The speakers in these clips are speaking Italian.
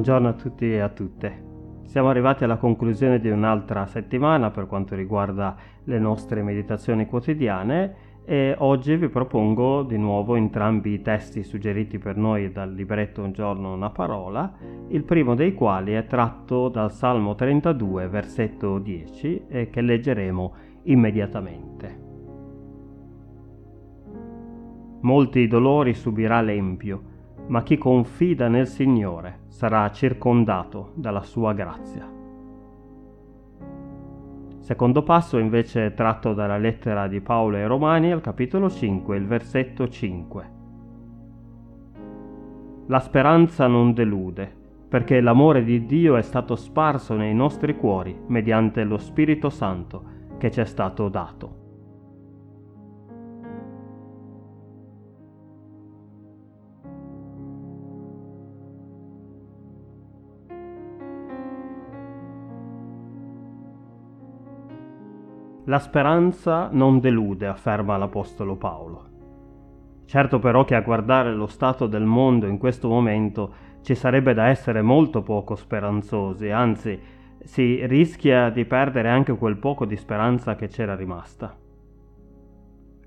Buongiorno a tutti e a tutte. Siamo arrivati alla conclusione di un'altra settimana per quanto riguarda le nostre meditazioni quotidiane e oggi vi propongo di nuovo entrambi i testi suggeriti per noi dal libretto Un giorno una parola, il primo dei quali è tratto dal Salmo 32, versetto 10, e che leggeremo immediatamente. Molti dolori subirà l'empio, ma chi confida nel Signore sarà circondato dalla sua grazia. Secondo passo invece tratto dalla lettera di Paolo ai Romani al capitolo 5, il versetto 5. La speranza non delude, perché l'amore di Dio è stato sparso nei nostri cuori mediante lo Spirito Santo che ci è stato dato. La speranza non delude, afferma l'Apostolo Paolo. Certo però che a guardare lo stato del mondo in questo momento ci sarebbe da essere molto poco speranzosi, anzi si rischia di perdere anche quel poco di speranza che c'era rimasta.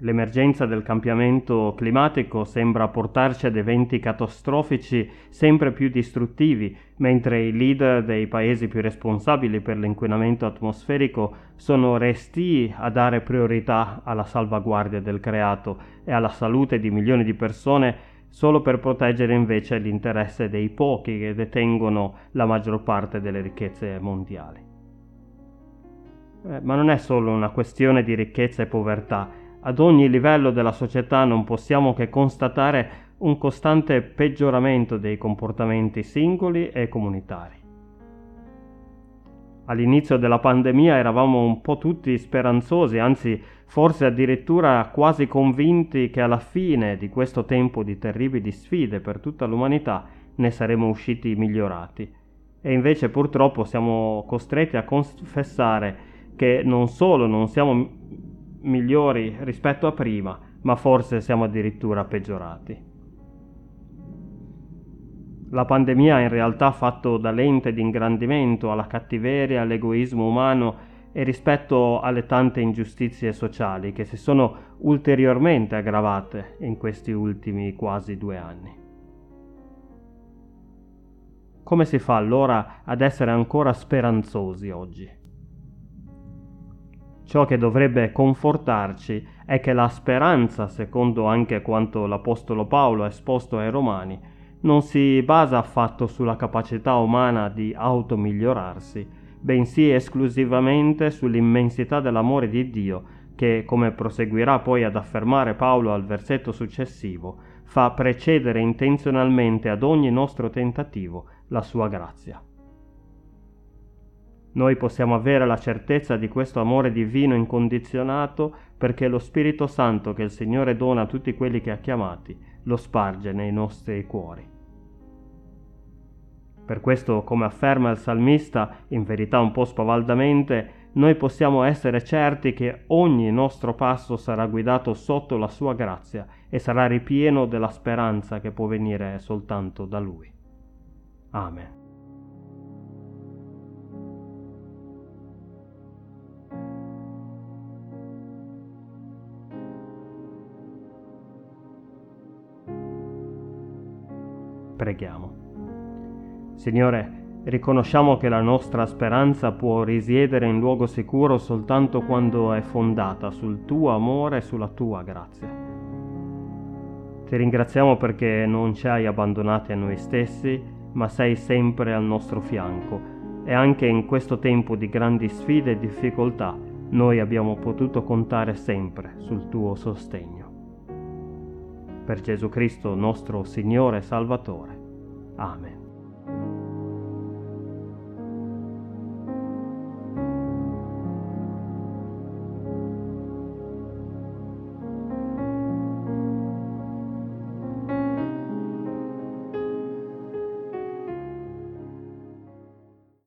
L'emergenza del cambiamento climatico sembra portarci ad eventi catastrofici sempre più distruttivi, mentre i leader dei paesi più responsabili per l'inquinamento atmosferico sono restii a dare priorità alla salvaguardia del creato e alla salute di milioni di persone, solo per proteggere invece l'interesse dei pochi che detengono la maggior parte delle ricchezze mondiali. Ma non è solo una questione di ricchezza e povertà. Ad ogni livello della società non possiamo che constatare un costante peggioramento dei comportamenti singoli e comunitari. All'inizio della pandemia eravamo un po' tutti speranzosi, anzi forse addirittura quasi convinti che alla fine di questo tempo di terribili sfide per tutta l'umanità ne saremmo usciti migliorati. E invece purtroppo siamo costretti a confessare che non solo non siamo migliori rispetto a prima, ma forse siamo addirittura peggiorati. La pandemia in realtà ha fatto da lente di ingrandimento alla cattiveria, all'egoismo umano e rispetto alle tante ingiustizie sociali che si sono ulteriormente aggravate in questi ultimi quasi 2 anni. Come si fa allora ad essere ancora speranzosi oggi? Ciò che dovrebbe confortarci è che la speranza, secondo anche quanto l'Apostolo Paolo ha esposto ai Romani, non si basa affatto sulla capacità umana di automigliorarsi, bensì esclusivamente sull'immensità dell'amore di Dio che, come proseguirà poi ad affermare Paolo al versetto successivo, fa precedere intenzionalmente ad ogni nostro tentativo la sua grazia. Noi possiamo avere la certezza di questo amore divino incondizionato perché lo Spirito Santo che il Signore dona a tutti quelli che ha chiamati lo sparge nei nostri cuori. Per questo, come afferma il salmista, in verità un po' spavaldamente, noi possiamo essere certi che ogni nostro passo sarà guidato sotto la sua grazia e sarà ripieno della speranza che può venire soltanto da Lui. Amen. Preghiamo. Signore, riconosciamo che la nostra speranza può risiedere in luogo sicuro soltanto quando è fondata sul tuo amore e sulla tua grazia. Ti ringraziamo perché non ci hai abbandonati a noi stessi, ma sei sempre al nostro fianco, e anche in questo tempo di grandi sfide e difficoltà noi abbiamo potuto contare sempre sul tuo sostegno. Per Gesù Cristo, nostro Signore e Salvatore. Amen.